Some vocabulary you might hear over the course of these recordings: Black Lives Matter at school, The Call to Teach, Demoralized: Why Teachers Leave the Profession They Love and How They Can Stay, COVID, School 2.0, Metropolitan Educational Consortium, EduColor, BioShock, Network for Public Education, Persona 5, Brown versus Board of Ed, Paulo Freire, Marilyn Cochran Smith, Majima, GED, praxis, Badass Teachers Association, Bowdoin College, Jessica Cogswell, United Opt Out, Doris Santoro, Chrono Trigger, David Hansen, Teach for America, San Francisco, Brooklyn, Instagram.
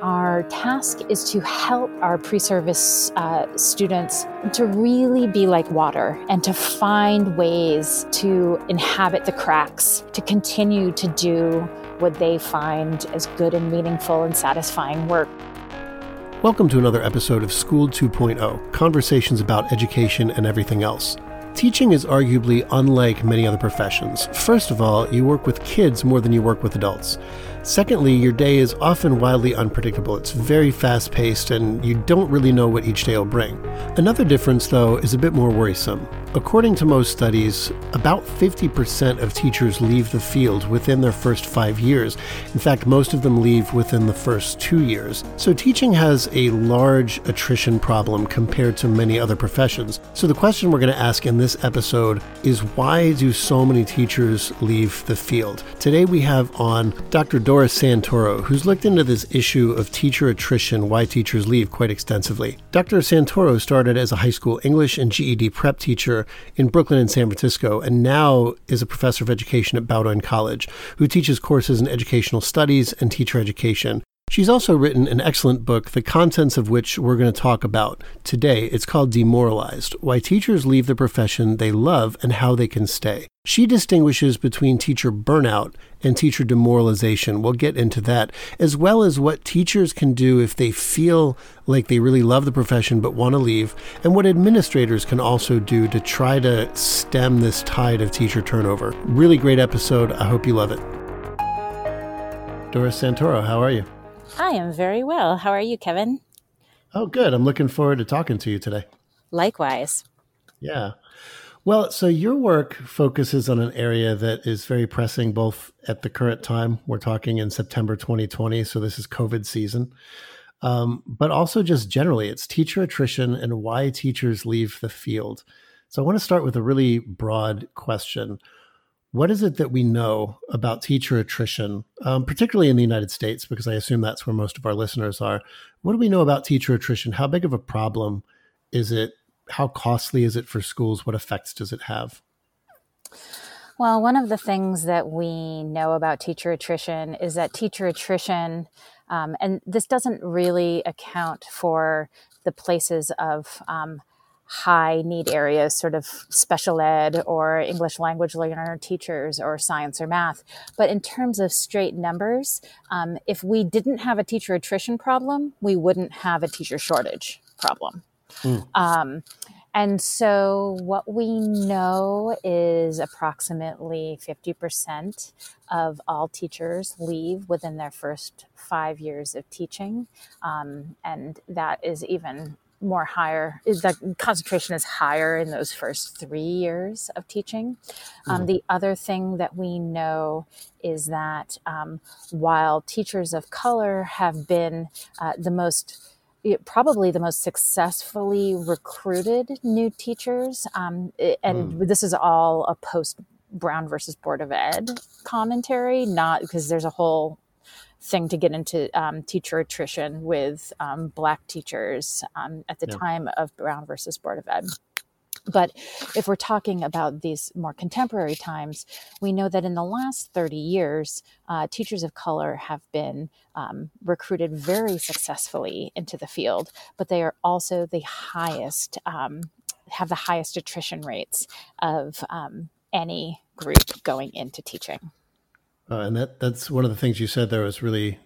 Our task is to help our pre-service students to really be like water and to find ways to inhabit the cracks, to continue to do what they find as good and meaningful and satisfying work. Welcome to another episode of School 2.0, conversations about education and everything else. Teaching is arguably unlike many other professions. First of all, you work with kids more than you work with adults. Secondly, your day is often wildly unpredictable. It's very fast-paced, and you don't really know what each day will bring. Another difference, though, is a bit more worrisome. According to most studies, about 50% of teachers leave the field within their first 5 years. In fact, most of them leave within the first 2 years. So teaching has a large attrition problem compared to many other professions. So the question we're going to ask in this episode is, why do so many teachers leave the field? Today we have on Dr. Doris Santoro, who's looked into this issue of teacher attrition, why teachers leave, quite extensively. Dr. Santoro started as a high school English and GED prep teacher in Brooklyn and San Francisco, and now is a professor of education at Bowdoin College, who teaches courses in educational studies and teacher education. She's also written an excellent book, the contents of which we're going to talk about today. It's called Demoralized: Why Teachers Leave the Profession They Love and How They Can Stay. She distinguishes between teacher burnout and teacher demoralization. We'll get into that, as well as what teachers can do if they feel like they really love the profession but want to leave, and what administrators can also do to try to stem this tide of teacher turnover. Really great episode. I hope you love it. Doris Santoro, how are you? I am very well. How are you, Kevin? Oh, good. I'm looking forward to talking to you today. Likewise. Yeah. Well, so your work focuses on an area that is very pressing, both at the current time — we're talking in September 2020, so this is COVID season — but also just generally, it's teacher attrition and why teachers leave the field. So I want to start with a really broad question. What is it that we know about teacher attrition, particularly in the United States, because I assume that's where most of our listeners are? What do we know about teacher attrition? How big of a problem is it? How costly is it for schools? What effects does it have? Well, one of the things that we know about teacher attrition is that teacher attrition, and this doesn't really account for the places of high need areas, sort of special ed or English language learner teachers or science or math. But in terms of straight numbers, if we didn't have a teacher attrition problem, we wouldn't have a teacher shortage problem. And so what we know is approximately 50% of all teachers leave within their first 5 years of teaching. And that is even more higher, the concentration is higher in those first 3 years of teaching. The other thing that we know is that while teachers of color have been probably the most successfully recruited new teachers, and this is all a post Brown versus Board of Ed commentary, not because there's a whole thing to get into teacher attrition with Black teachers at the time of Brown versus Board of Ed. But if we're talking about these more contemporary times, we know that in the last 30 years, teachers of color have been recruited very successfully into the field, but they are also the highest, have the highest attrition rates of any group going into teaching. And that's one of the things you said there was really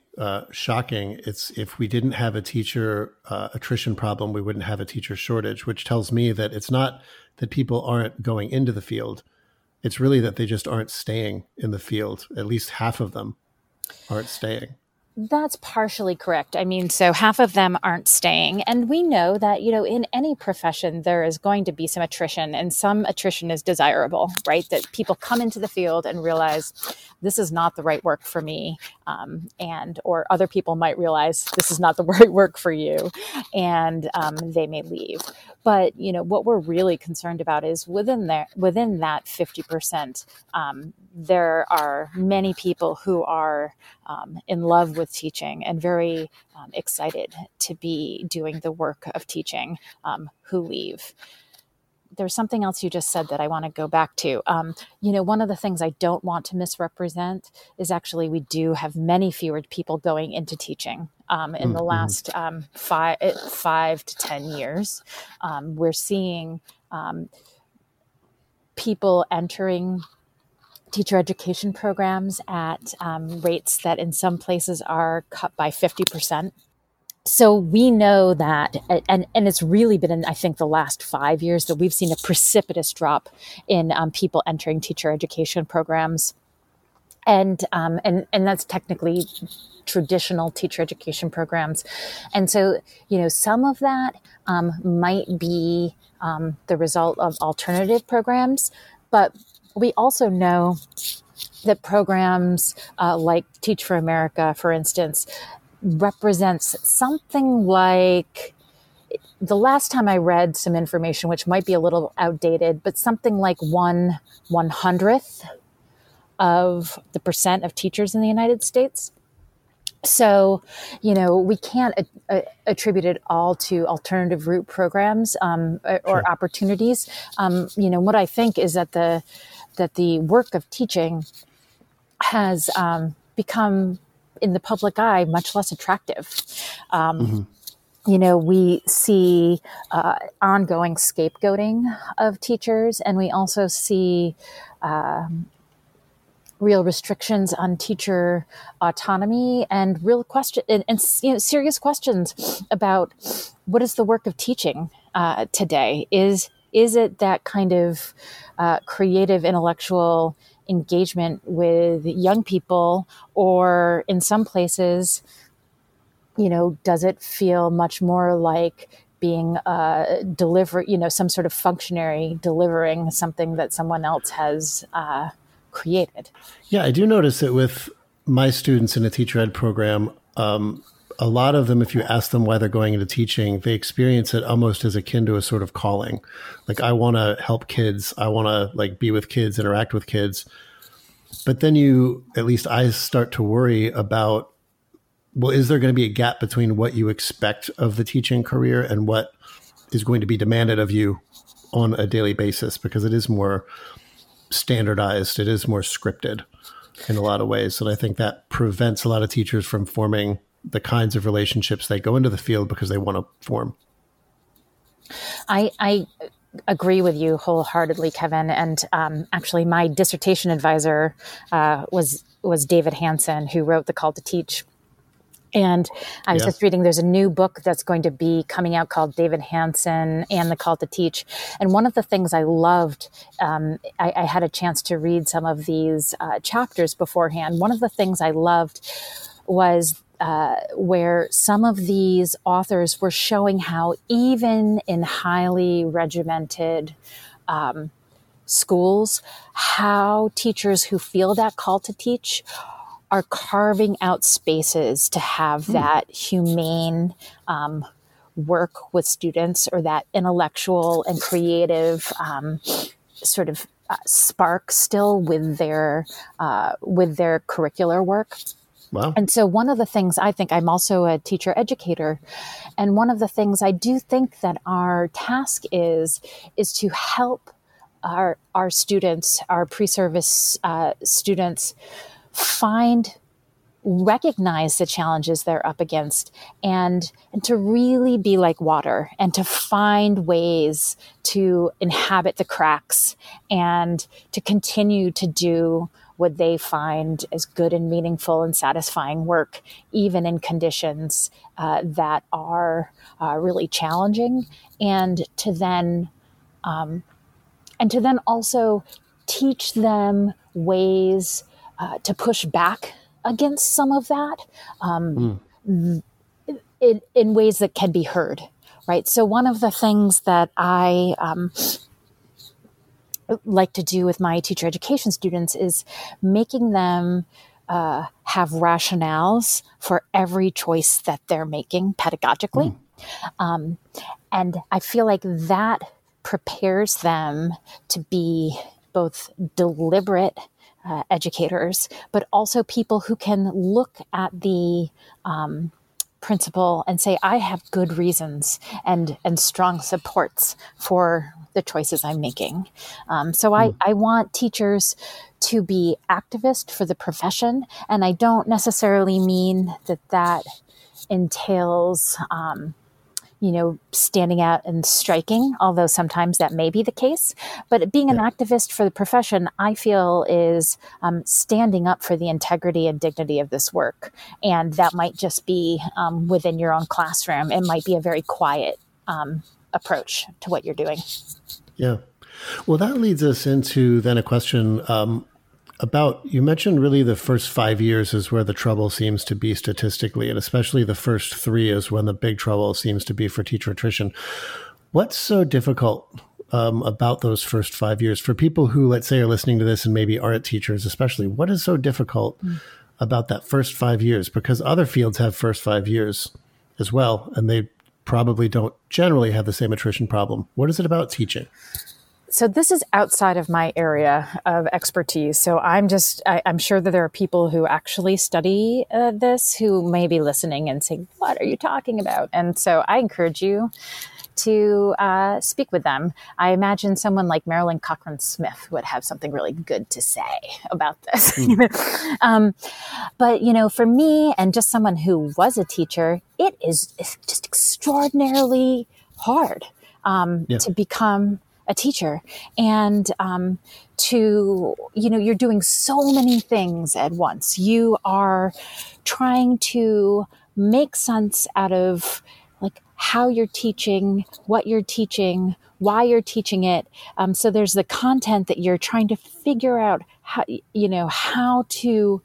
shocking. It's, if we didn't have a teacher attrition problem, we wouldn't have a teacher shortage, which tells me that it's not that people aren't going into the field. It's really that they just aren't staying in the field. At least half of them aren't staying. That's partially correct. I mean, so half of them aren't staying. And we know that, you know, in any profession, there is going to be some attrition, and some attrition is desirable, right? That people come into the field and realize this is not the right work for me. Or other people might realize this is not the right work for you, and they may leave. But, you know, what we're really concerned about is within that 50%, there are many people who are in love with teaching and very excited to be doing the work of teaching, who leave. there's something else you just said that I want to go back to. One of the things I don't want to misrepresent is actually we do have many fewer people going into teaching in the last 5 to 10 years. We're seeing people entering teacher education programs at rates that in some places are cut by 50%. So we know that, and it's really been in, I think, the last 5 years that we've seen a precipitous drop in people entering teacher education programs. And that's technically traditional teacher education programs. And so, some of that might be the result of alternative programs, but we also know that programs like Teach for America, for instance, represents something like, the last time I read some information, which might be a little outdated, but something like 1/100th of the percent of teachers in the United States. So, we can't attribute it all to alternative route programs or opportunities. What I think is that the work of teaching has become, in the public eye, much less attractive. We see ongoing scapegoating of teachers, and we also see real restrictions on teacher autonomy and real question and serious questions about what is the work of teaching today. Is it that kind of creative intellectual engagement with young people, or in some places, does it feel much more like being some sort of functionary delivering something that someone else has created? Yeah, I do notice it with my students in a teacher ed program. A lot of them, if you ask them why they're going into teaching, they experience it almost as akin to a sort of calling. Like, I want to help kids. I want to be with kids, interact with kids. But then at least I start to worry about, well, is there going to be a gap between what you expect of the teaching career and what is going to be demanded of you on a daily basis? Because it is more standardized. It is more scripted in a lot of ways. And I think that prevents a lot of teachers from forming the kinds of relationships they go into the field because they want to form. I agree with you wholeheartedly, Kevin. And actually, my dissertation advisor was David Hansen, who wrote The Call to Teach. And I was just reading, there's a new book that's going to be coming out called David Hansen and The Call to Teach. And one of the things I loved, I had a chance to read some of these chapters beforehand. One of the things I loved was where some of these authors were showing how even in highly regimented schools, how teachers who feel that call to teach are carving out spaces to have that humane work with students, or that intellectual and creative sort of spark still with their curricular work. Wow. And so one of the things, I think I'm also a teacher educator, and one of the things I do think that our task is to help our students, our pre-service students, recognize the challenges they're up against, and to really be like water and to find ways to inhabit the cracks and to continue to do what they find as good and meaningful and satisfying work, even in conditions that are really challenging, and to then also teach them ways to push back against some of that in ways that can be heard, right? So one of the things that I like to do with my teacher education students is making them have rationales for every choice that they're making pedagogically. And I feel like that prepares them to be both deliberate educators, but also people who can look at the principal and say, I have good reasons and strong supports for the choices I'm making. So I want teachers to be activists for the profession. And I don't necessarily mean that entails, standing out and striking, although sometimes that may be the case. But being an activist for the profession, I feel, is standing up for the integrity and dignity of this work. And that might just be within your own classroom. It might be a very quiet approach to what you're doing. Yeah. Well, that leads us into then a question about, you mentioned really the first 5 years is where the trouble seems to be statistically, and especially the first three is when the big trouble seems to be for teacher attrition. What's so difficult about those first 5 years for people who, let's say, are listening to this and maybe aren't teachers, especially? What is so difficult about that first 5 years? Because other fields have first 5 years as well, and they probably don't generally have the same attrition problem. What is it about teaching? So this is outside of my area of expertise. So I'm sure that there are people who actually study this who may be listening and saying, what are you talking about? And so I encourage you to speak with them. I imagine someone like Marilyn Cochran Smith would have something really good to say about this. But, for me, and just someone who was a teacher, it is just extraordinarily hard to become a teacher, and you're doing so many things at once. You are trying to make sense out of like how you're teaching, what you're teaching, why you're teaching it. So there's the content that you're trying to figure out how to.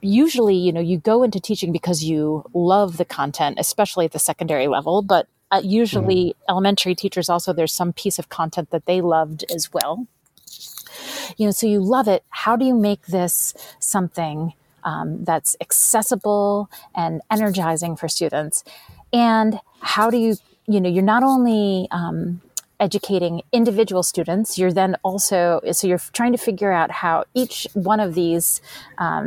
Usually, you go into teaching because you love the content, especially at the secondary level, but usually elementary teachers also, there's some piece of content that they loved as well. So you love it. How do you make this something that's accessible and energizing for students? And how do you, you're not only educating individual students, you're then also, so you're trying to figure out how each one of these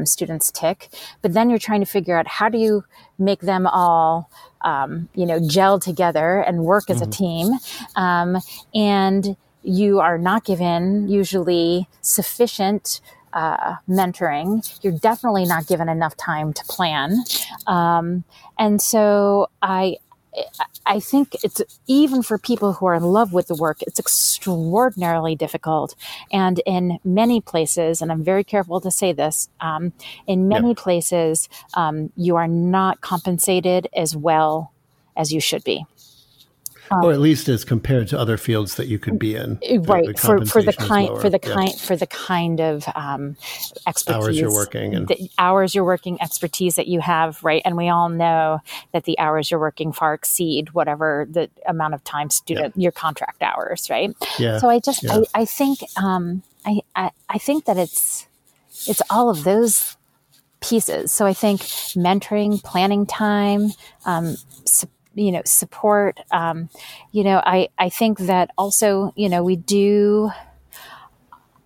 students tick, but then you're trying to figure out how do you make them all gel together and work as a team. And you are not given usually sufficient mentoring. You're definitely not given enough time to plan. And so I think it's, even for people who are in love with the work, it's extraordinarily difficult. And in many places, and I'm very careful to say this, in many places, you are not compensated as well as you should be. Or at least as compared to other fields that you could be in, right? For the kind of expertise, hours you're working, expertise that you have, right? And we all know that the hours you're working far exceed whatever the amount of time your contract hours, right? Yeah. So I think that it's all of those pieces. So I think mentoring, planning time, support, I think that also, we do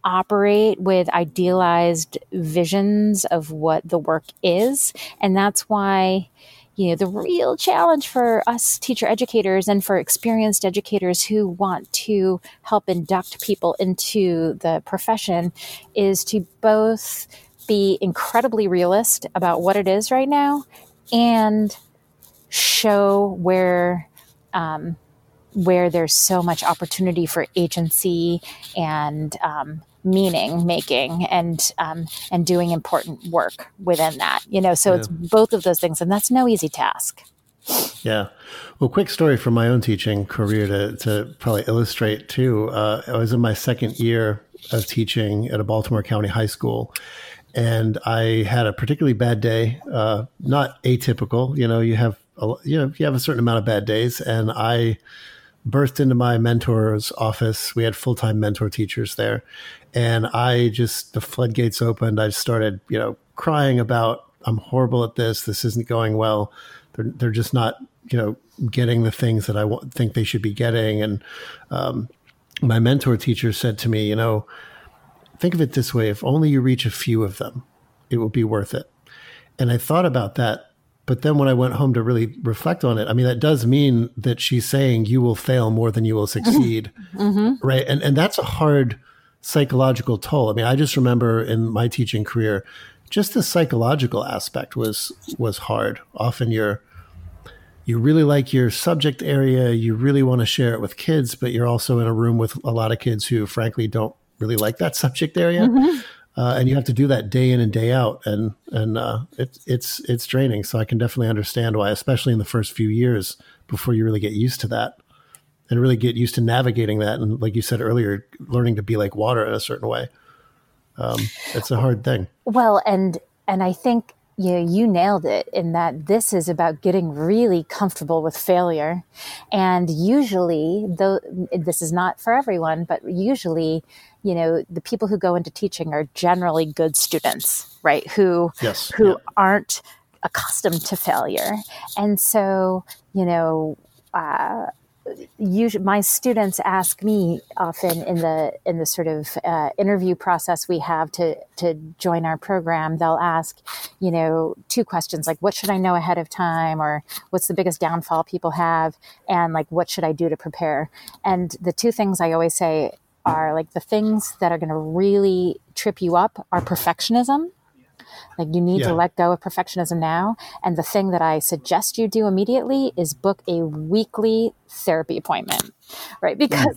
operate with idealized visions of what the work is. And that's why, the real challenge for us teacher educators and for experienced educators who want to help induct people into the profession is to both be incredibly realist about what it is right now and show where there's so much opportunity for agency and meaning making and doing important work within that, It's both of those things, and that's no easy task. Yeah. Well, quick story from my own teaching career to probably illustrate too. I was in my second year of teaching at a Baltimore County high school, and I had a particularly bad day, not atypical. You have a certain amount of bad days, and I burst into my mentor's office. We had full-time mentor teachers there, and the floodgates opened. I started, crying about, I'm horrible at this. This isn't going well. They're just not, getting the things that I think they should be getting. And my mentor teacher said to me, think of it this way. If only you reach a few of them, it will be worth it. And I thought about that But then when I went home to really reflect on it, I mean, that does mean that she's saying you will fail more than you will succeed, mm-hmm. right? And that's a hard psychological toll. I mean, I just remember in my teaching career, just the psychological aspect was hard. Often you really like your subject area, you really want to share it with kids, but you're also in a room with a lot of kids who frankly don't really like that subject area. Mm-hmm. And you have to do that day in and day out, and it's draining. So I can definitely understand why, especially in the first few years before you really get used to that and really get used to navigating that. And like you said earlier, learning to be like water in a certain way. It's a hard thing. Well, and I think you nailed it in that this is about getting really comfortable with failure. And usually, though, this is not for everyone, but usually, the people who go into teaching are generally good students, right? Who aren't accustomed to failure. And so, my students ask me often in the sort of interview process we have to join our program, they'll ask, 2 questions like, what should I know ahead of time? Or what's the biggest downfall people have? And like, what should I do to prepare? And the 2 things I always say are like the things that are going to really trip you up are perfectionism. Like you need to let go of perfectionism now. And the thing that I suggest you do immediately is book a weekly therapy appointment, right? Because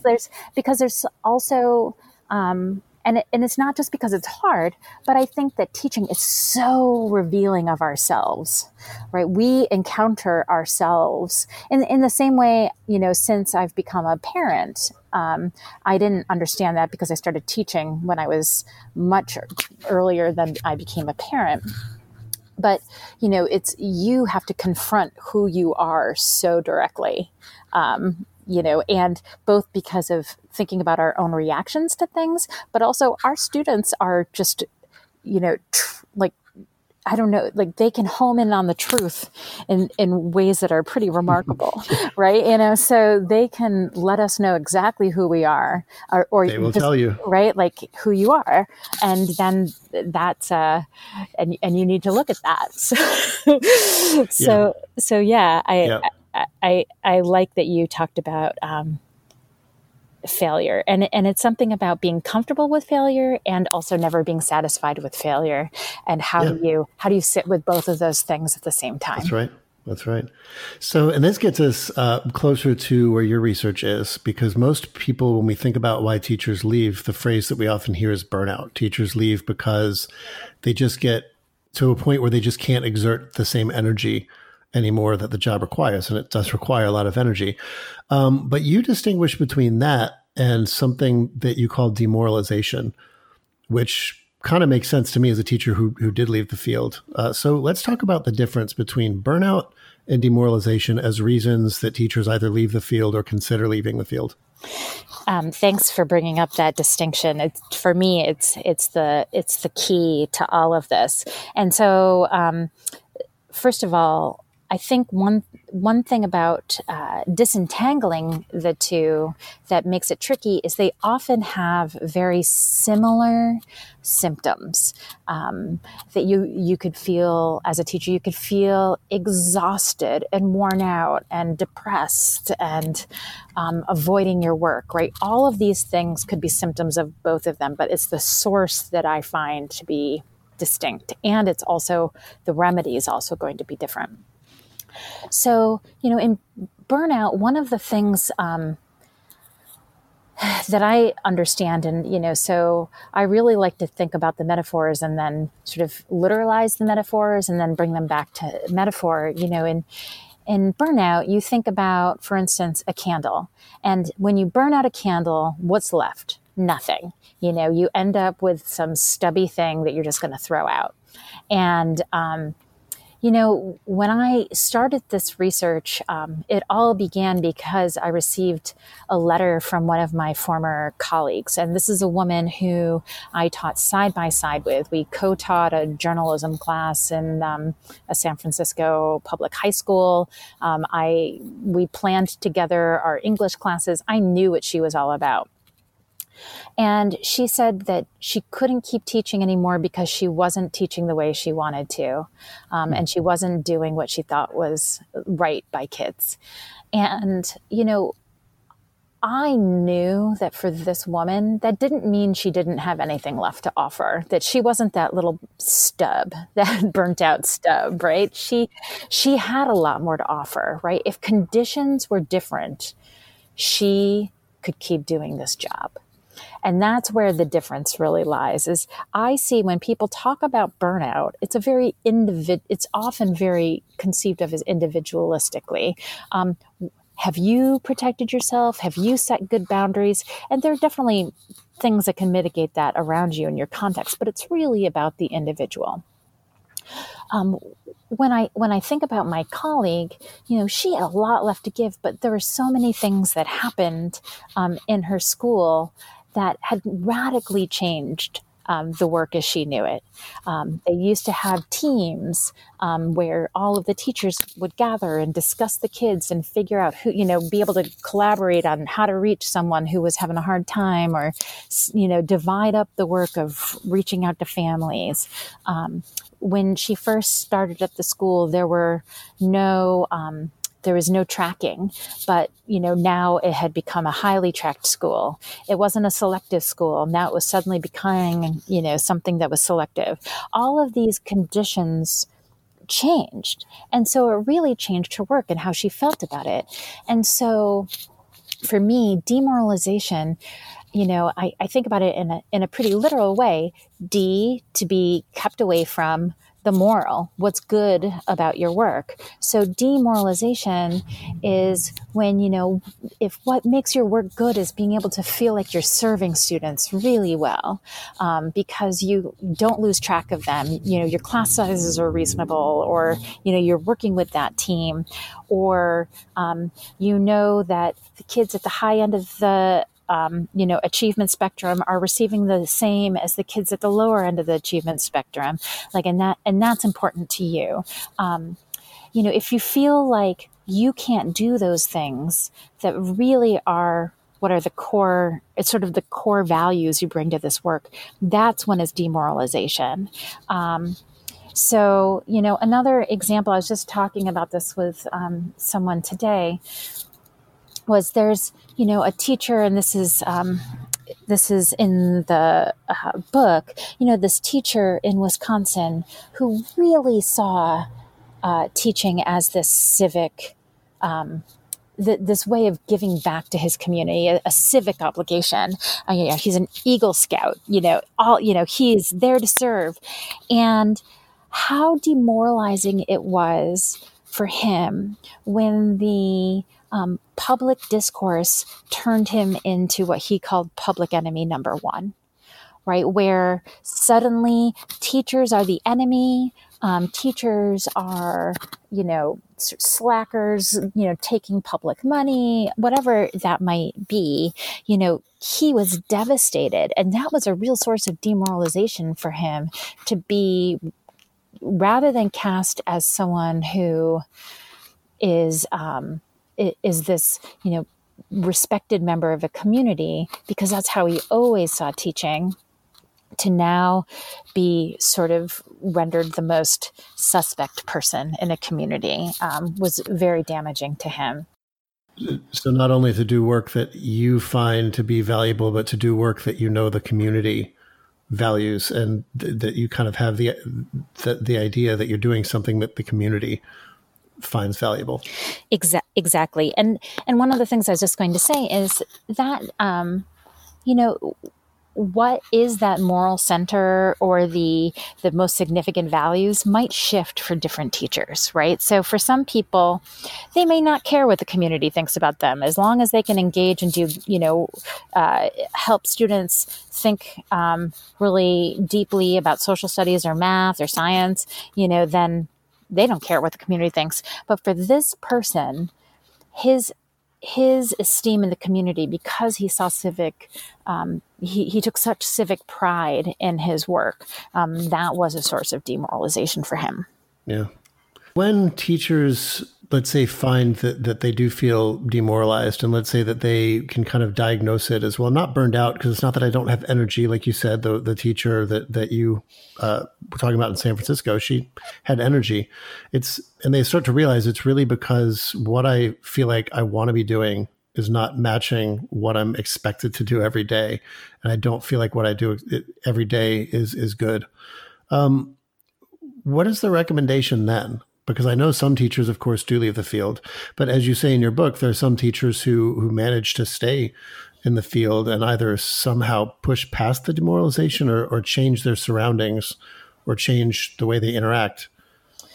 there's also, and it's not just because it's hard, but I think that teaching is so revealing of ourselves, right? We encounter ourselves in the same way, since I've become a parent. I didn't understand that because I started teaching when I was much earlier than I became a parent. But, you have to confront who you are so directly, and both because of thinking about our own reactions to things, but also our students are just, they can home in on the truth in ways that are pretty remarkable, right? So they can let us know exactly who we are, or they will tell you, right? Like who you are, and then that's and you need to look at that. I like that you talked about failure, and it's something about being comfortable with failure and also never being satisfied with failure, and how do you sit with both of those things at the same time? That's right. So, and this gets us closer to where your research is, because most people, when we think about why teachers leave, the phrase that we often hear is burnout. Teachers leave because they just get to a point where they just can't exert the same energy anymore that the job requires, and it does require a lot of energy. But you distinguish between that and something that you call demoralization, which kind of makes sense to me as a teacher who did leave the field. So let's talk about the difference between burnout and demoralization as reasons that teachers either leave the field or consider leaving the field. Thanks for bringing up that distinction. For me, it's the key to all of this. And so, first of all, I think one thing about disentangling the 2 that makes it tricky is they often have very similar symptoms that you could feel as a teacher. You could feel exhausted and worn out and depressed and avoiding your work, right? All of these things could be symptoms of both of them, but it's the source that I find to be distinct. And it's also the remedy is also going to be different. So, in burnout, one of the things that I understand, and, so I really like to think about the metaphors and then sort of literalize the metaphors and then bring them back to metaphor. In burnout, you think about, for instance, a candle. And when you burn out a candle, what's left? Nothing. You end up with some stubby thing that you're just going to throw out. And, when I started this research, it all began because I received a letter from one of my former colleagues. And this is a woman who I taught side by side with. We co-taught a journalism class in a San Francisco public high school. We planned together our English classes. I knew what she was all about. And she said that she couldn't keep teaching anymore because she wasn't teaching the way she wanted to. And she wasn't doing what she thought was right by kids. And, you know, I knew that for this woman, that didn't mean she didn't have anything left to offer, that she wasn't that little stub, that burnt out stub, right? She had a lot more to offer, right? If conditions were different, she could keep doing this job. And that's where the difference really lies, is I see when people talk about burnout, it's a very it's often very conceived of as individualistically. Have you protected yourself? Have you set good boundaries? And there are definitely things that can mitigate that around you in your context, but it's really about the individual. When I think about my colleague, you know, she had a lot left to give, but there were so many things that happened in her school that had radically changed the work as she knew it. They used to have teams where all of the teachers would gather and discuss the kids and figure out who, you know, be able to collaborate on how to reach someone who was having a hard time, or, you know, divide up the work of reaching out to families. When she first started at the school, there was no tracking, but, you know, now it had become a highly tracked school. It wasn't a selective school. Now it was suddenly becoming, you know, something that was selective. All of these conditions changed. And so it really changed her work and how she felt about it. And so for me, demoralization, you know, I think about it in a pretty literal way. D, to be kept away from. The moral, what's good about your work. So demoralization is when, you know, if what makes your work good is being able to feel like you're serving students really well, because you don't lose track of them, you know, your class sizes are reasonable, or, you know, you're working with that team, or, you know, that the kids at the high end of the you know, achievement spectrum are receiving the same as the kids at the lower end of the achievement spectrum. Like, and that's important to you. You know, if you feel like you can't do those things that really are what are the core, it's sort of the core values you bring to this work, that's when it's demoralization. So, you know, another example, I was just talking about this with someone today, was there's, you know, a teacher, and this is in the book, you know, this teacher in Wisconsin who really saw teaching as this civic, this way of giving back to his community, a civic obligation. You know, he's an Eagle Scout, you know, all, you know, he's there to serve. And how demoralizing it was for him when the public discourse turned him into what he called public enemy number one, right? Where suddenly teachers are the enemy, teachers are, you know, slackers, you know, taking public money, whatever that might be. You know, he was devastated, and that was a real source of demoralization for him, to be, rather than cast as someone who is this, you know, respected member of a community, because that's how he always saw teaching, to now be sort of rendered the most suspect person in a community, was very damaging to him. So not only to do work that you find to be valuable, but to do work that, you know, the community values, and that you kind of have the idea that you're doing something that the community finds valuable. Exactly. And one of the things I was just going to say is that, you know, what is that moral center or the most significant values might shift for different teachers, right? So for some people, they may not care what the community thinks about them, as long as they can engage and do, you know, help students think really deeply about social studies or math or science, you know, then they don't care what the community thinks. But for this person, his esteem in the community, because he saw civic, he took such civic pride in his work, that was a source of demoralization for him. Yeah. When teachers let's say, find that they do feel demoralized, and let's say that they can kind of diagnose it as, well, I'm not burned out because it's not that I don't have energy. Like you said, the teacher that you were talking about in San Francisco, she had energy. And they start to realize it's really because what I feel like I want to be doing is not matching what I'm expected to do every day. And I don't feel like what I do every day is good. What is the recommendation then? Because I know some teachers, of course, do leave the field. But as you say in your book, there are some teachers who manage to stay in the field and either somehow push past the demoralization or change their surroundings or change the way they interact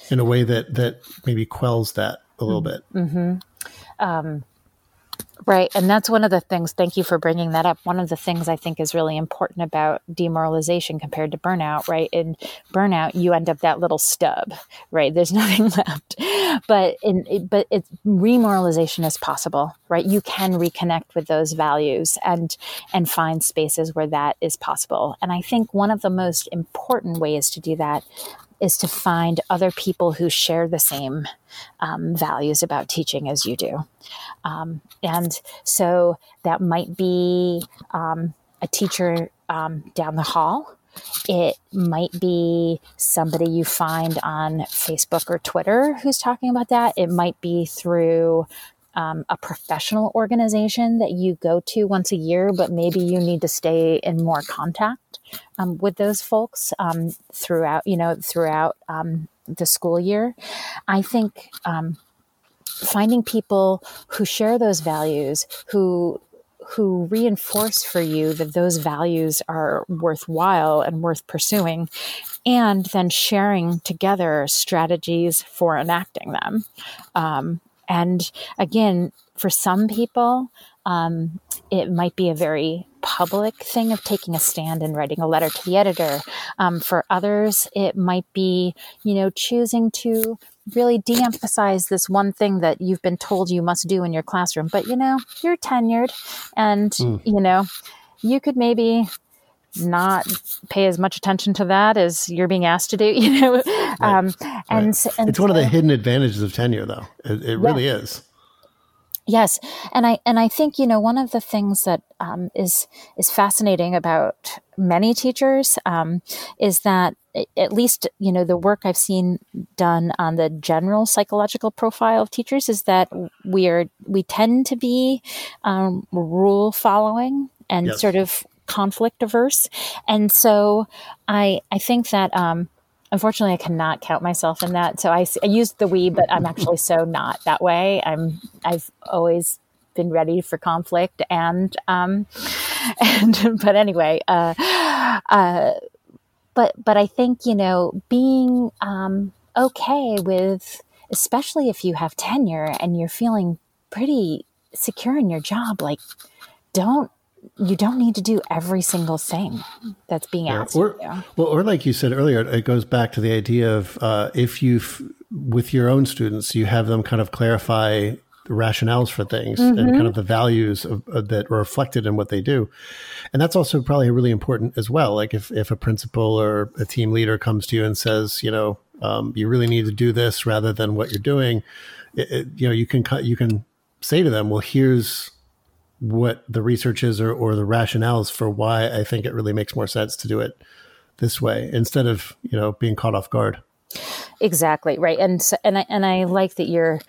in a way that maybe quells that a little bit. Mm-hmm. Right. And that's one of the things, thank you for bringing that up. One of the things I think is really important about demoralization compared to burnout, right? In burnout, you end up that little stub, right? There's nothing left. But remoralization is possible, right? You can reconnect with those values and find spaces where that is possible. And I think one of the most important ways to do that is to find other people who share the same values about teaching as you do. And so that might be a teacher down the hall. It might be somebody you find on Facebook or Twitter who's talking about that. It might be through a professional organization that you go to once a year, but maybe you need to stay in more contact with those folks throughout the school year. I think finding people who share those values, who reinforce for you that those values are worthwhile and worth pursuing, and then sharing together strategies for enacting them. And again, for some people, it might be a very public thing of taking a stand and writing a letter to the editor. For others, it might be, choosing to really de-emphasize this one thing that you've been told you must do in your classroom. But, you're tenured and, you could maybe not pay as much attention to that as you're being asked to do, Right. And it's one of the hidden advantages of tenure, though. It really is. Yes. And I think, one of the things that is fascinating about many teachers is that, at least, the work I've seen done on the general psychological profile of teachers is that we tend to be rule following and sort of conflict averse. And so I think that, unfortunately, I cannot count myself in that. So I used the we, but I'm actually so not that way. I've always been ready for conflict. But anyway, but I think, being okay with, especially if you have tenure and you're feeling pretty secure in your job, like you don't need to do every single thing that's being asked. Or like you said earlier, it goes back to the idea of if with your own students, you have them kind of clarify the rationales for things and kind of the values that are reflected in what they do. And that's also probably really important as well. Like if a principal or a team leader comes to you and says, you really need to do this rather than what you're doing, you can say to them, well, here's what the research is or the rationales for why I think it really makes more sense to do it this way instead of, being caught off guard. Exactly. Right. And I like that you're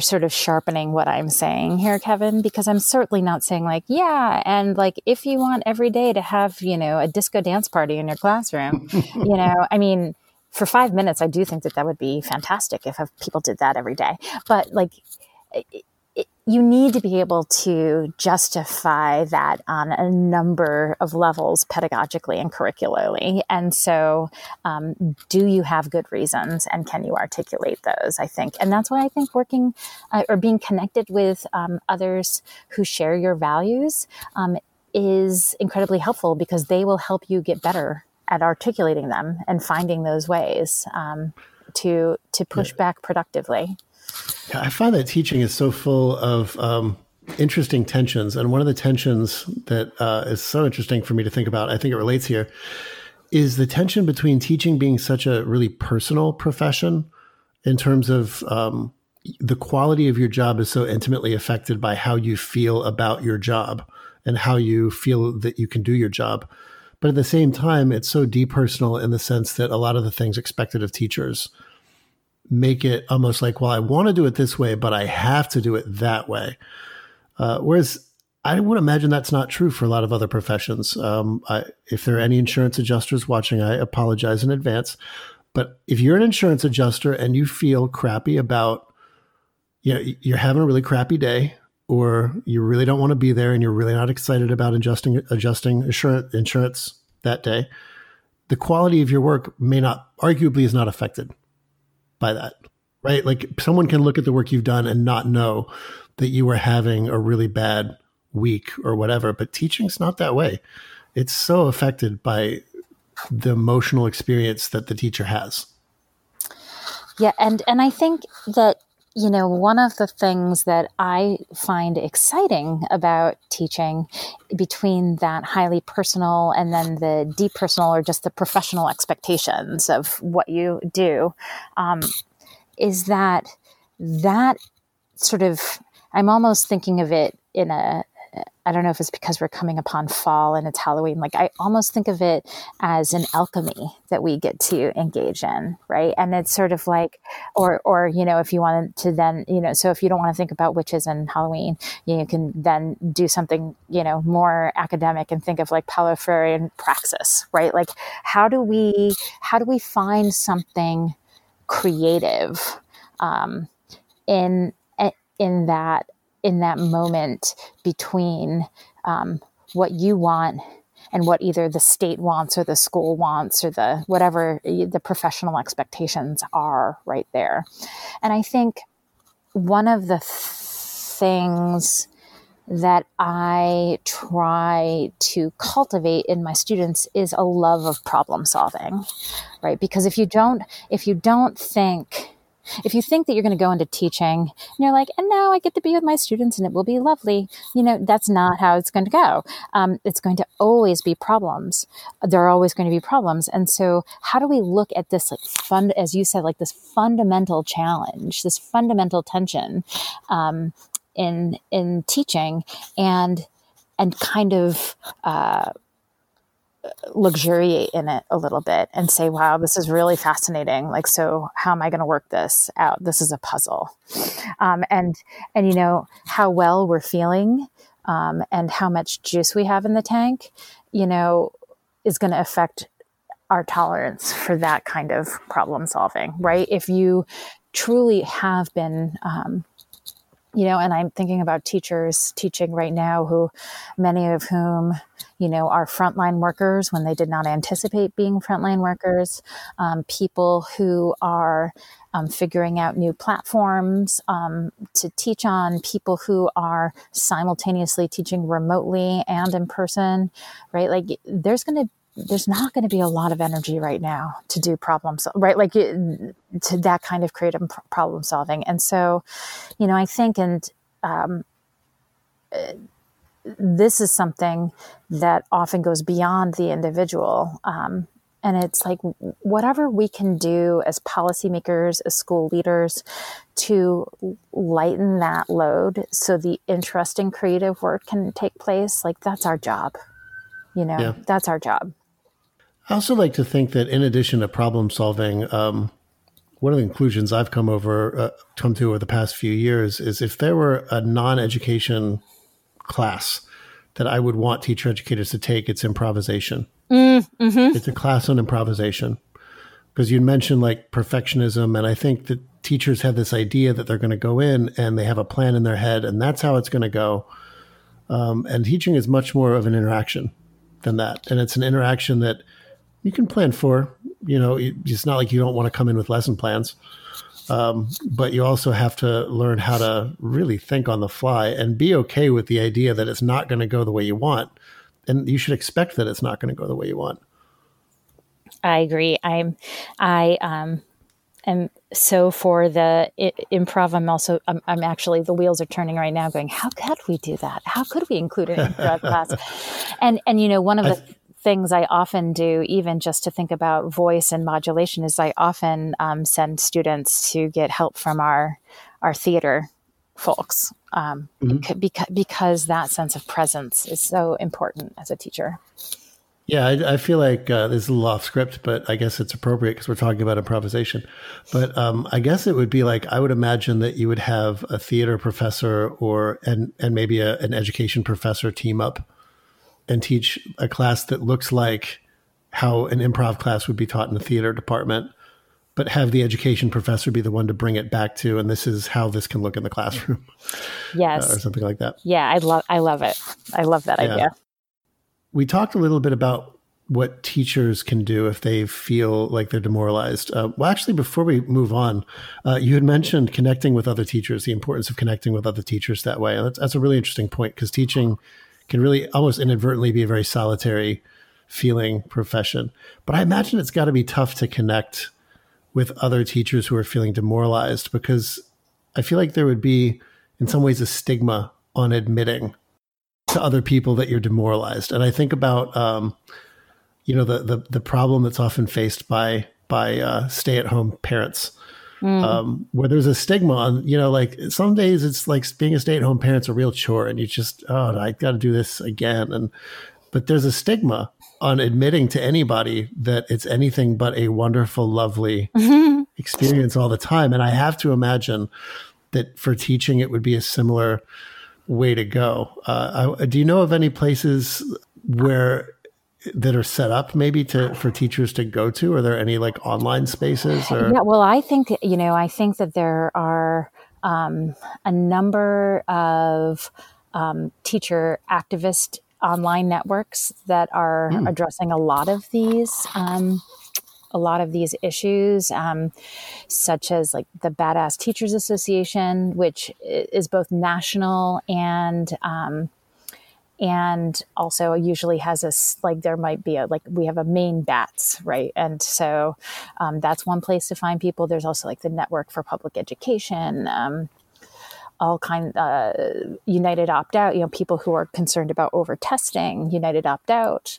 sort of sharpening what I'm saying here, Kevin, because I'm certainly not saying if you want every day to have, a disco dance party in your classroom, for 5 minutes, I do think that would be fantastic if people did that every day. But you need to be able to justify that on a number of levels pedagogically and curricularly. And so do you have good reasons and can you articulate those, I think. And that's why I think working or being connected with others who share your values is incredibly helpful because they will help you get better at articulating them and finding those ways to push back productively. Yeah, I find that teaching is so full of interesting tensions. And one of the tensions that is so interesting for me to think about, I think it relates here, is the tension between teaching being such a really personal profession in terms of the quality of your job is so intimately affected by how you feel about your job and how you feel that you can do your job. But at the same time, it's so depersonal in the sense that a lot of the things expected of teachers make it almost like, well, I want to do it this way, but I have to do it that way. Whereas I would imagine that's not true for a lot of other professions. If there are any insurance adjusters watching, I apologize in advance. But if you're an insurance adjuster and you feel crappy about, you know, you're having a really crappy day, or you really don't want to be there and you're really not excited about adjusting insurance that day, the quality of your work arguably is not affected by that, right? Like someone can look at the work you've done and not know that you were having a really bad week or whatever, but teaching's not that way. It's so affected by the emotional experience that the teacher has. Yeah. And I think that, you know, one of the things that I find exciting about teaching, between that highly personal and then the depersonal or just the professional expectations of what you do, is that sort of, I'm almost thinking of it in a, I don't know if it's because we're coming upon fall and it's Halloween. Like I almost think of it as an alchemy that we get to engage in. Right. And it's sort of like, or, you know, if you wanted to then, you know, so if you don't want to think about witches and Halloween, you can then do something, you know, more academic and think of like Paulo Freire and praxis, right? Like how do we find something creative, in that moment between what you want and what either the state wants or the school wants or the whatever the professional expectations are right there. And I think one of the things that I try to cultivate in my students is a love of problem solving, right? Because if you think that you're going to go into teaching and you're like, and now I get to be with my students and it will be lovely, you know, that's not how it's going to go. It's going to always be problems. There are always going to be problems. And so how do we look at this, like as you said, like this fundamental challenge, this fundamental tension in teaching and kind of luxuriate in it a little bit and say, wow, this is really fascinating. Like, so how am I going to work this out? This is a puzzle. And you know, how well we're feeling, and how much juice we have in the tank, you know, is going to affect our tolerance for that kind of problem solving, right? If you truly have been, you know, and I'm thinking about teachers teaching right now who, many of whom, you know, are frontline workers when they did not anticipate being frontline workers, people who are figuring out new platforms to teach on, people who are simultaneously teaching remotely and in person, right? Like there's not going to be a lot of energy right now to do problems, right? Like to that kind of creative problem solving. And so, you know, I think, and this is something that often goes beyond the individual. And it's like whatever we can do as policymakers, as school leaders, to lighten that load so the interesting creative work can take place, like that's our job. You know, yeah. That's our job. I also like to think that in addition to problem solving, one of the conclusions I've come to over the past few years is if there were a non-education class that I would want teacher educators to take, it's improvisation. Mm-hmm. It's a class on improvisation. Because you mentioned like perfectionism, and I think that teachers have this idea that they're going to go in and they have a plan in their head and that's how it's going to go. And teaching is much more of an interaction than that. And it's an interaction that you can plan for, you know, it's not like you don't want to come in with lesson plans. But you also have to learn how to really think on the fly and be okay with the idea that it's not going to go the way you want. And you should expect that it's not going to go the way you want. I agree. I am so for the improv. I'm actually, the wheels are turning right now going, how could we do that? How could we include an improv class? And, you know, one of the things I often do, even just to think about voice and modulation, is I often send students to get help from our our theater folks, because that sense of presence is so important as a teacher. Yeah, I feel like this is a little off script, but I guess it's appropriate because we're talking about improvisation. But I guess it would be like, I would imagine that you would have a theater professor or and maybe an education professor team up and teach a class that looks like how an improv class would be taught in the theater department, but have the education professor be the one to bring it back to, and this is how this can look in the classroom. Yes. Or something like that. Yeah, I love it. I love that idea. We talked a little bit about what teachers can do if they feel like they're demoralized. Well, actually, before we move on, you had mentioned connecting with other teachers, the importance of connecting with other teachers that way. And that's a really interesting point, because teaching can really almost inadvertently be a very solitary feeling profession. But I imagine it's got to be tough to connect with other teachers who are feeling demoralized, because I feel like there would be, in some ways, a stigma on admitting to other people that you're demoralized. And I think about, the problem that's often faced by stay-at-home parents, where there's a stigma on, like some days it's like being a stay-at-home parent's a real chore, and you just, I got to do this again. But there's a stigma on admitting to anybody that it's anything but a wonderful, lovely experience all the time. And I have to imagine that for teaching, it would be a similar way to go. Do you know of any places that are set up maybe for teachers to go to? Are there any like online spaces? Or? Yeah, well, I think that there are a number of teacher activist online networks that are addressing a lot of these issues, such as like the Badass Teachers Association, which is both national and also usually has we have a main BATS, right? And so that's one place to find people. There's also like the Network for Public Education, United Opt Out, people who are concerned about over-testing, United Opt Out.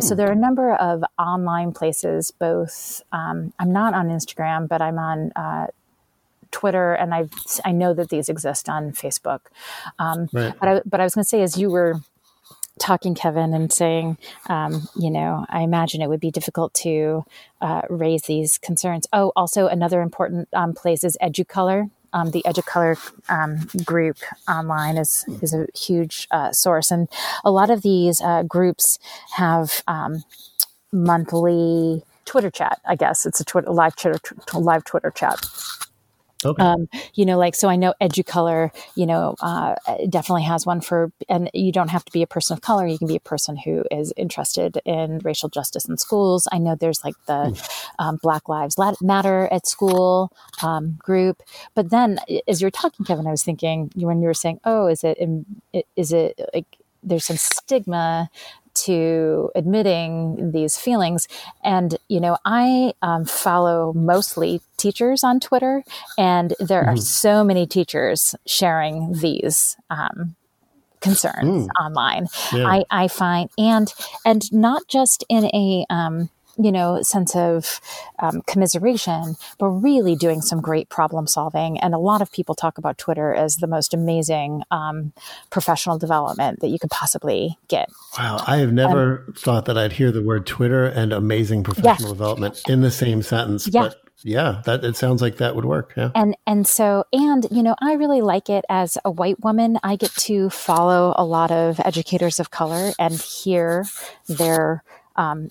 So there are a number of online places, both, I'm not on Instagram, but I'm on Twitter, and I know that these exist on Facebook. Right. But I was going to say, as you were talking, Kevin, and saying, I imagine it would be difficult to raise these concerns. Oh, also another important place is EduColor. The EduColor group online is a huge source. And a lot of these groups have monthly Twitter chat, I guess. It's a live Twitter chat. Okay. So I know EduColor, definitely has one and you don't have to be a person of color. You can be a person who is interested in racial justice in schools. I know there's like the Black Lives Matter at School group. But then as you're talking, Kevin, I was thinking when you were saying, is it like there's some stigma to admitting these feelings. And, I follow mostly teachers on Twitter, and there are so many teachers sharing these concerns online. Yeah. I find, and not just in a, sense of commiseration, but really doing some great problem solving. And a lot of people talk about Twitter as the most amazing professional development that you could possibly get. Wow. I have never thought that I'd hear the word Twitter and amazing professional development in the same sentence. Yeah. But yeah, it sounds like that would work. Yeah. And so I really like it. As a white woman, I get to follow a lot of educators of color and hear their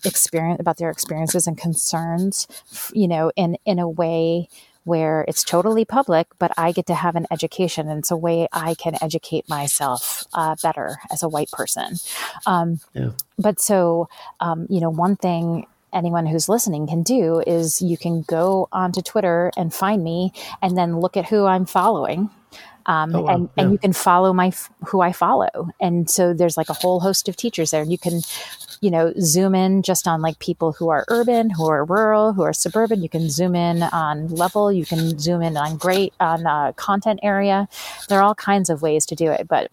experiences and concerns, in a way where it's totally public, but I get to have an education, and it's a way I can educate myself better as a white person. But so, one thing anyone who's listening can do is you can go onto Twitter and find me, and then look at who I'm following. And you can follow who I follow. And so there's like a whole host of teachers there, and you can, zoom in just on like people who are urban, who are rural, who are suburban. You can zoom in on level. You can zoom in on content area. There are all kinds of ways to do it, but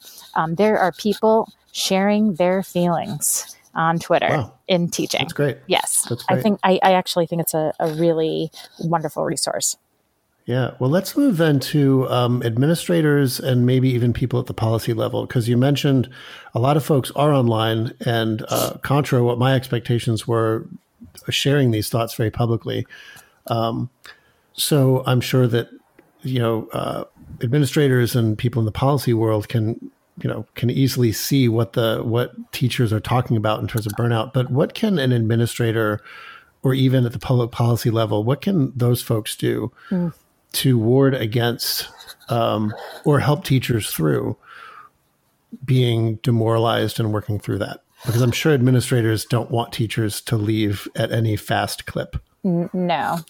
there are people sharing their feelings on Twitter in teaching. That's great. Yes. That's great. I actually think it's a really wonderful resource. Yeah. Well, let's move then to administrators and maybe even people at the policy level, because you mentioned a lot of folks are online and contra what my expectations were, sharing these thoughts very publicly. So I'm sure that, administrators and people in the policy world can easily see what teachers are talking about in terms of burnout. But what can an administrator, or even at the public policy level, what can those folks do to ward against or help teachers through being demoralized and working through that? Because I'm sure administrators don't want teachers to leave at any fast clip. No.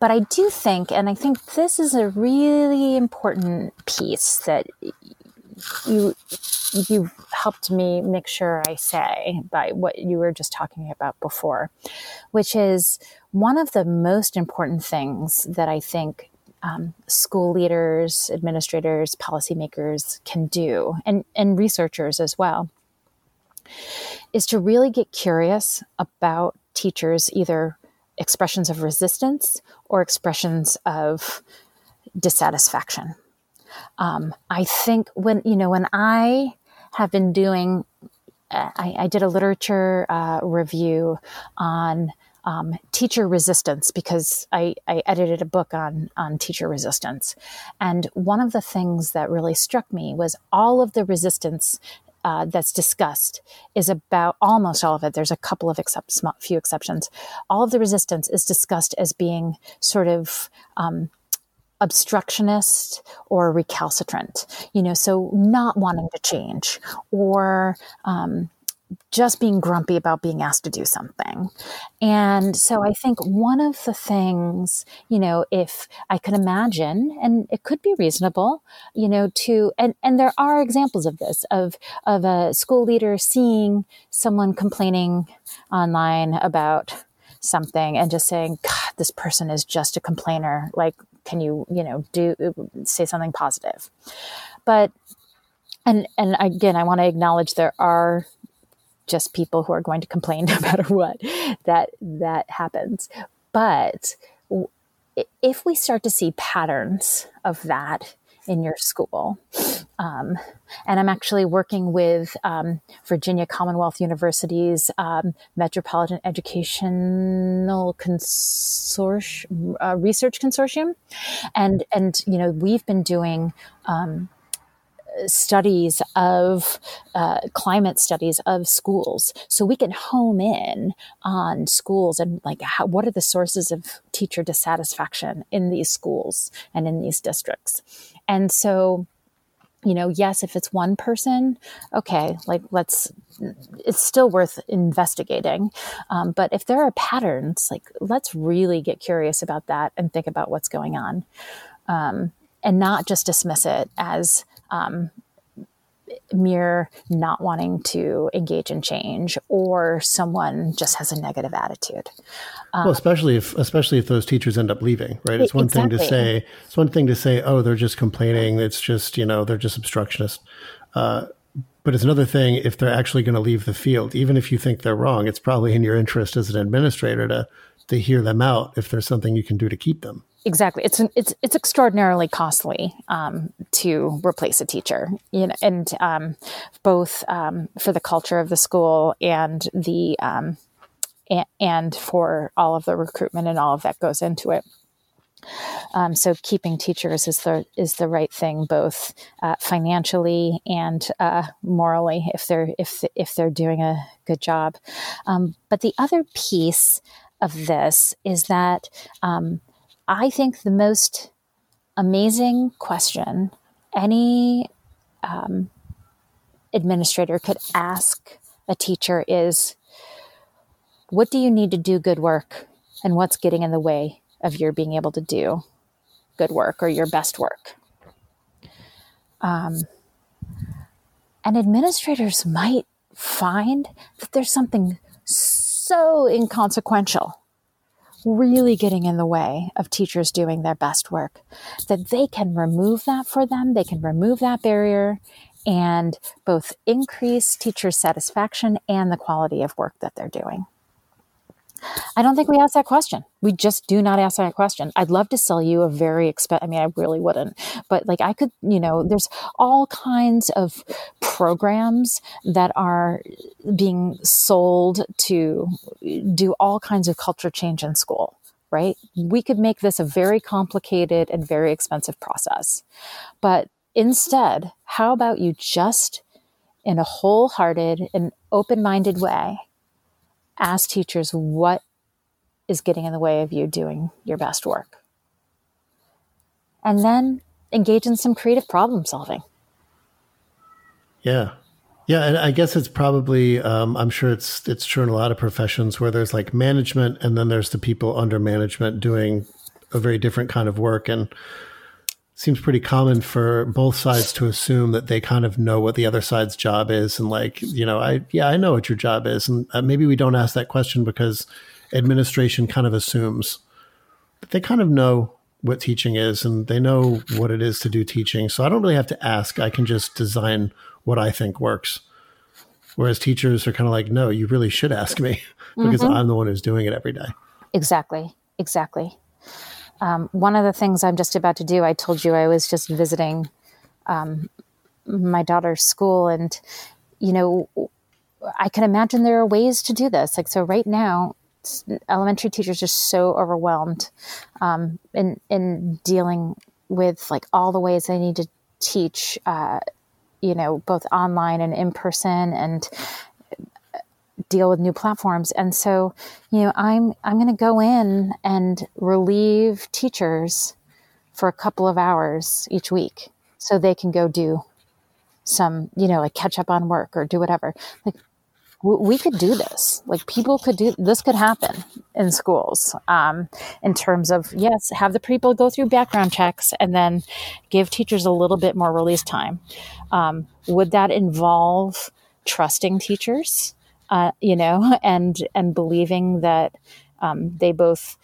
But I do think, and I think this is a really important piece that you helped me make sure I say by what you were just talking about before, which is one of the most important things that I think school leaders, administrators, policymakers can do, and researchers as well, is to really get curious about teachers' either expressions of resistance or expressions of dissatisfaction. I think when I have been doing, I did a literature review on teacher resistance, because I edited a book on teacher resistance. And one of the things that really struck me was all of the resistance that's discussed is about, almost all of it, there's a couple of few exceptions. All of the resistance is discussed as being sort of obstructionist or recalcitrant, so not wanting to change, or just being grumpy about being asked to do something. And so I think one of the things, if I could imagine, and it could be reasonable, and there are examples of this, of a school leader seeing someone complaining online about something and just saying, God, this person is just a complainer. Like, can say something positive? But, and again, I want to acknowledge there are just people who are going to complain no matter what, that happens. But if we start to see patterns of that in your school, and I'm actually working with Virginia Commonwealth University's Metropolitan Educational Consortium, Research Consortium, and we've been doing studies of climate studies of schools, so we can home in on schools and what are the sources of teacher dissatisfaction in these schools and in these districts. And so, yes, if it's one person, okay, it's still worth investigating. But if there are patterns, let's really get curious about that and think about what's going on, and not just dismiss it as mere not wanting to engage in change, or someone just has a negative attitude. Well, especially if those teachers end up leaving, right? It's one thing to say, oh, they're just complaining. It's just, they're just obstructionist. But it's another thing if they're actually going to leave the field. Even if you think they're wrong, it's probably in your interest as an administrator to hear them out if there's something you can do to keep them. Exactly. It's extraordinarily costly to replace a teacher, and both for the culture of the school and the and for all of the recruitment and all of that goes into it. So keeping teachers is the right thing, both financially and morally, if they're doing a good job. But the other piece of this is that. I think the most amazing question any administrator could ask a teacher is, what do you need to do good work, and what's getting in the way of your being able to do good work or your best work? And administrators might find that there's something so inconsequential really getting in the way of teachers doing their best work, that they can remove that for them. They can remove that barrier and both increase teacher satisfaction and the quality of work that they're doing. I don't think we ask that question. We just do not ask that question. I'd love to sell you a very expensive, I mean, I really wouldn't, but like I could, you know, there's all kinds of programs that are being sold to do all kinds of culture change in school, right? We could make this a very complicated and very expensive process. But instead, how about you just in a wholehearted and open-minded way, ask teachers what is getting in the way of you doing your best work. And then engage in some creative problem solving. Yeah. Yeah. And I guess it's probably, I'm sure it's true in a lot of professions where there's like management and then there's the people under management doing a very different kind of work. And seems pretty common for both sides to assume that they kind of know what the other side's job is. And like, you know, I know what your job is. And maybe we don't ask that question because administration kind of assumes, but they kind of know what teaching is and they know what it is to do teaching. So I don't really have to ask. I can just design what I think works. Whereas teachers are kind of like, no, you really should ask me because I'm the one who's doing it every day. Exactly. Exactly. One of the things I'm just about to do, I told you I was just visiting my daughter's school, and, you know, I can imagine there are ways to do this. Like, so right now, elementary teachers are so overwhelmed in dealing with like all the ways they need to teach, you know, both online and in person and deal with new platforms. And so, you know, I'm going to go in and relieve teachers for a couple of hours each week so they can go do some, you know, like catch up on work or do whatever. Like we could do this, like people could do this, could happen in schools in terms of, yes, have the people go through background checks and then give teachers a little bit more release time. Would that involve trusting teachers? You know, and believing that they both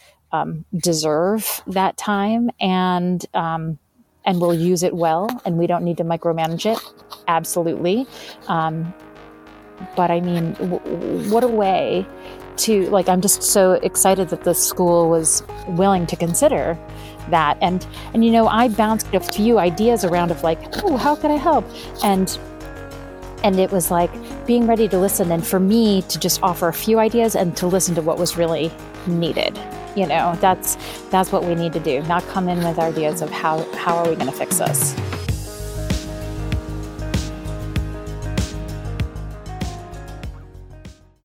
deserve that time and will use it well, and we don't need to micromanage it. Absolutely. But I mean, what a way to, like, I'm just so excited that the school was willing to consider that. And, you know, I bounced a few ideas around of like, oh, how could I help? And it was like being ready to listen, and for me to just offer a few ideas and to listen to what was really needed. You know, that's what we need to do. Not come in with ideas of how are we going to fix this.